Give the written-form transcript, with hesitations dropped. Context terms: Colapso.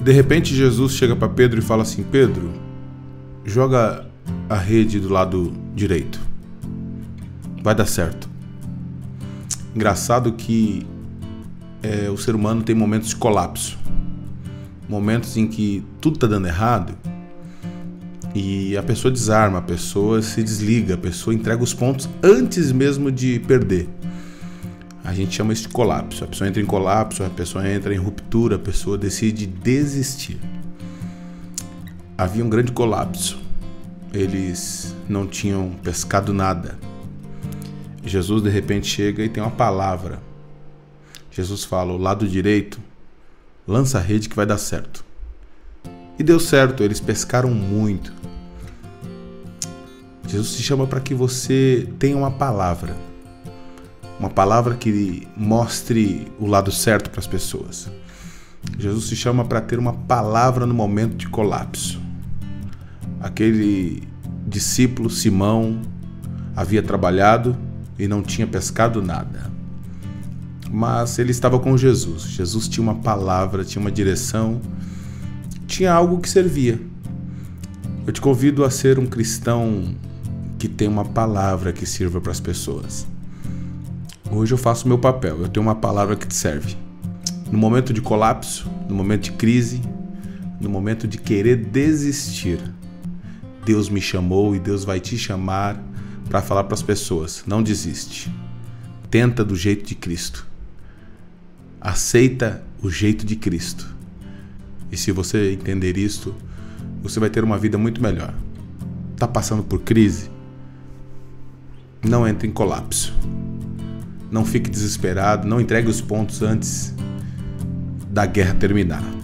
De repente Jesus chega para Pedro e fala assim: Pedro, joga a rede do lado direito, vai dar certo. Engraçado que o ser humano tem momentos de colapso, momentos em que tudo está dando errado e a pessoa desarma, a pessoa se desliga, a pessoa entrega os pontos antes mesmo de perder. A gente chama isso de colapso. A pessoa entra em colapso, a pessoa entra em ruptura, a pessoa decide desistir. Havia um grande colapso. Eles não tinham pescado nada. Jesus de repente chega e tem uma palavra. Jesus fala: o lado direito, lança a rede que vai dar certo. E deu certo, eles pescaram muito. Jesus te chama para que você tenha uma palavra. Uma palavra que mostre o lado certo para as pessoas. Jesus te chama para ter uma palavra no momento de colapso. Aquele discípulo, Simão, havia trabalhado e não tinha pescado nada. Mas ele estava com Jesus. Jesus tinha uma palavra, tinha uma direção, tinha algo que servia. Eu te convido a ser um cristão que tem uma palavra que sirva para as pessoas. Hoje eu faço o meu papel, eu tenho uma palavra que te serve. No momento de colapso, no momento de crise, no momento de querer desistir, Deus me chamou e Deus vai te chamar para falar para as pessoas: não desiste, tenta do jeito de Cristo, aceita o jeito de Cristo. E se você entender isto, você vai ter uma vida muito melhor. Está passando por crise? Não entre em colapso. Não fique desesperado, não entregue os pontos antes da guerra terminar.